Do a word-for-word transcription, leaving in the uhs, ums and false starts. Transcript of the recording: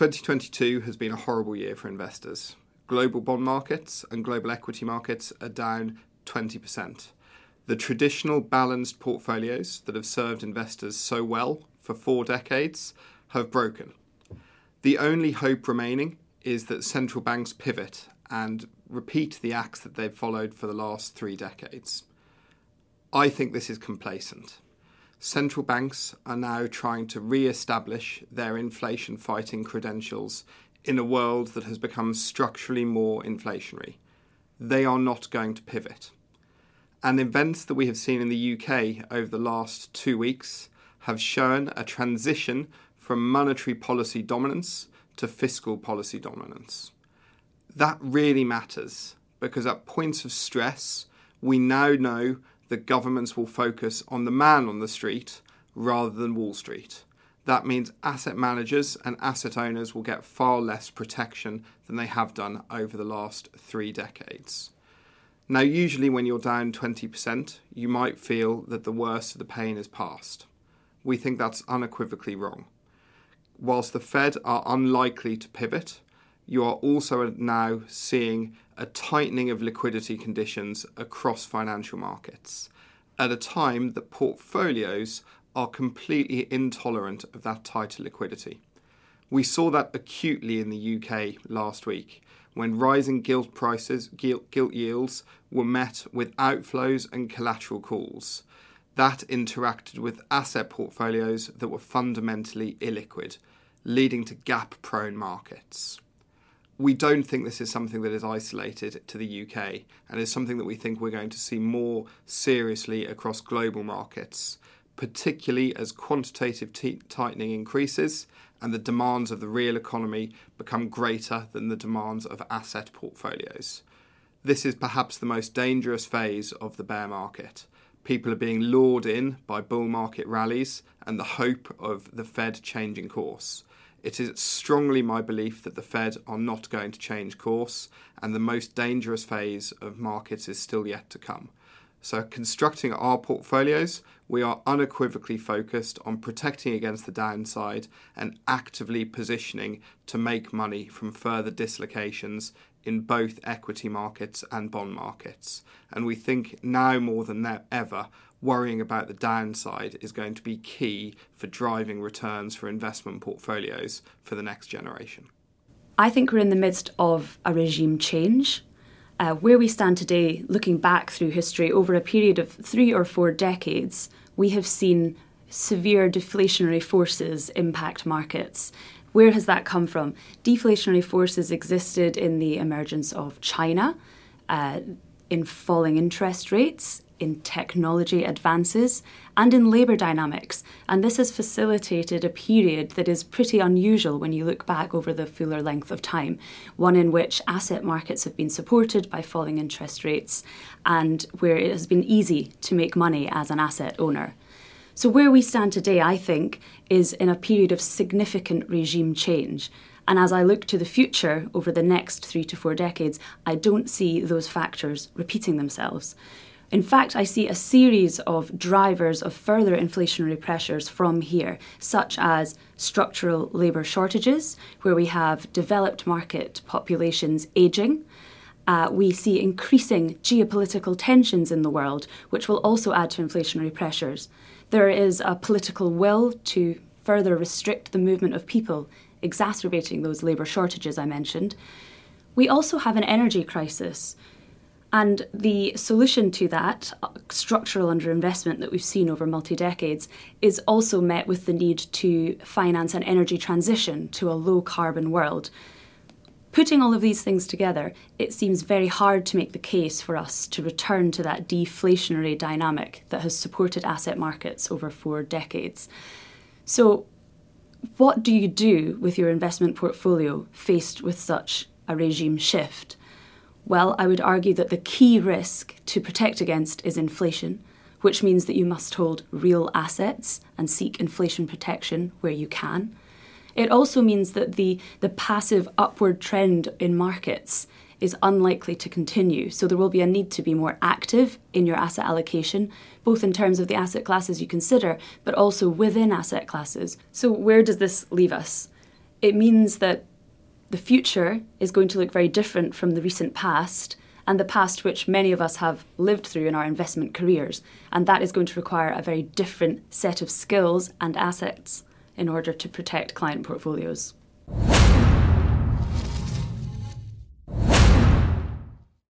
twenty twenty-two has been a horrible year for investors. Global bond markets and global equity markets are down twenty percent. The traditional balanced portfolios that have served investors so well for four decades have broken. The only hope remaining is that central banks pivot and repeat the acts that they've followed for the last three decades. I think this is complacent. Central banks are now trying to re-establish their inflation-fighting credentials in a world that has become structurally more inflationary. They are not going to pivot. And events that we have seen in the U K over the last two weeks have shown a transition from monetary policy dominance to fiscal policy dominance. That really matters, because at points of stress, we now know that governments will focus on the man on the street rather than Wall Street. That means asset managers and asset owners will get far less protection than they have done over the last three decades. Now, usually when you're down twenty percent, you might feel that the worst of the pain is past. We think that's unequivocally wrong. Whilst the Fed are unlikely to pivot, you are also now seeing a tightening of liquidity conditions across financial markets at a time that portfolios are completely intolerant of that tighter liquidity. We saw that acutely in the U K last week when rising gilt prices, gilt, gilt yields were met with outflows and collateral calls. That interacted with asset portfolios that were fundamentally illiquid, leading to gap-prone markets. We don't think this is something that is isolated to the U K and is something that we think we're going to see more seriously across global markets, particularly as quantitative t- tightening increases and the demands of the real economy become greater than the demands of asset portfolios. This is perhaps the most dangerous phase of the bear market. People are being lured in by bull market rallies and the hope of the Fed changing course. It is strongly my belief that the Fed are not going to change course, and the most dangerous phase of markets is still yet to come. So constructing our portfolios, we are unequivocally focused on protecting against the downside and actively positioning to make money from further dislocations in both equity markets and bond markets. And we think now more than ever, worrying about the downside is going to be key for driving returns for investment portfolios for the next generation. I think we're in the midst of a regime change. Uh, where we stand today, looking back through history, over a period of three or four decades, we have seen severe deflationary forces impact markets. Where has that come from? Deflationary forces existed in the emergence of China, uh, in falling interest rates, in technology advances, and in labour dynamics. And this has facilitated a period that is pretty unusual when you look back over the fuller length of time, one in which asset markets have been supported by falling interest rates and where it has been easy to make money as an asset owner. So where we stand today, I think, is in a period of significant regime change. And as I look to the future over the next three to four decades, I don't see those factors repeating themselves. In fact, I see a series of drivers of further inflationary pressures from here, such as structural labour shortages, where we have developed market populations ageing. Uh, we see increasing geopolitical tensions in the world, which will also add to inflationary pressures. There is a political will to further restrict the movement of people, exacerbating those labour shortages I mentioned. We also have an energy crisis. And the solution to that structural underinvestment that we've seen over multi-decades is also met with the need to finance an energy transition to a low-carbon world. Putting all of these things together, it seems very hard to make the case for us to return to that deflationary dynamic that has supported asset markets over four decades. So what do you do with your investment portfolio faced with such a regime shift? Well, I would argue that the key risk to protect against is inflation, which means that you must hold real assets and seek inflation protection where you can. It also means that the, the passive upward trend in markets is unlikely to continue. So there will be a need to be more active in your asset allocation, both in terms of the asset classes you consider, but also within asset classes. So where does this leave us? it means that the future is going to look very different from the recent past, and the past which many of us have lived through in our investment careers. And that is going to require a very different set of skills and assets in order to protect client portfolios.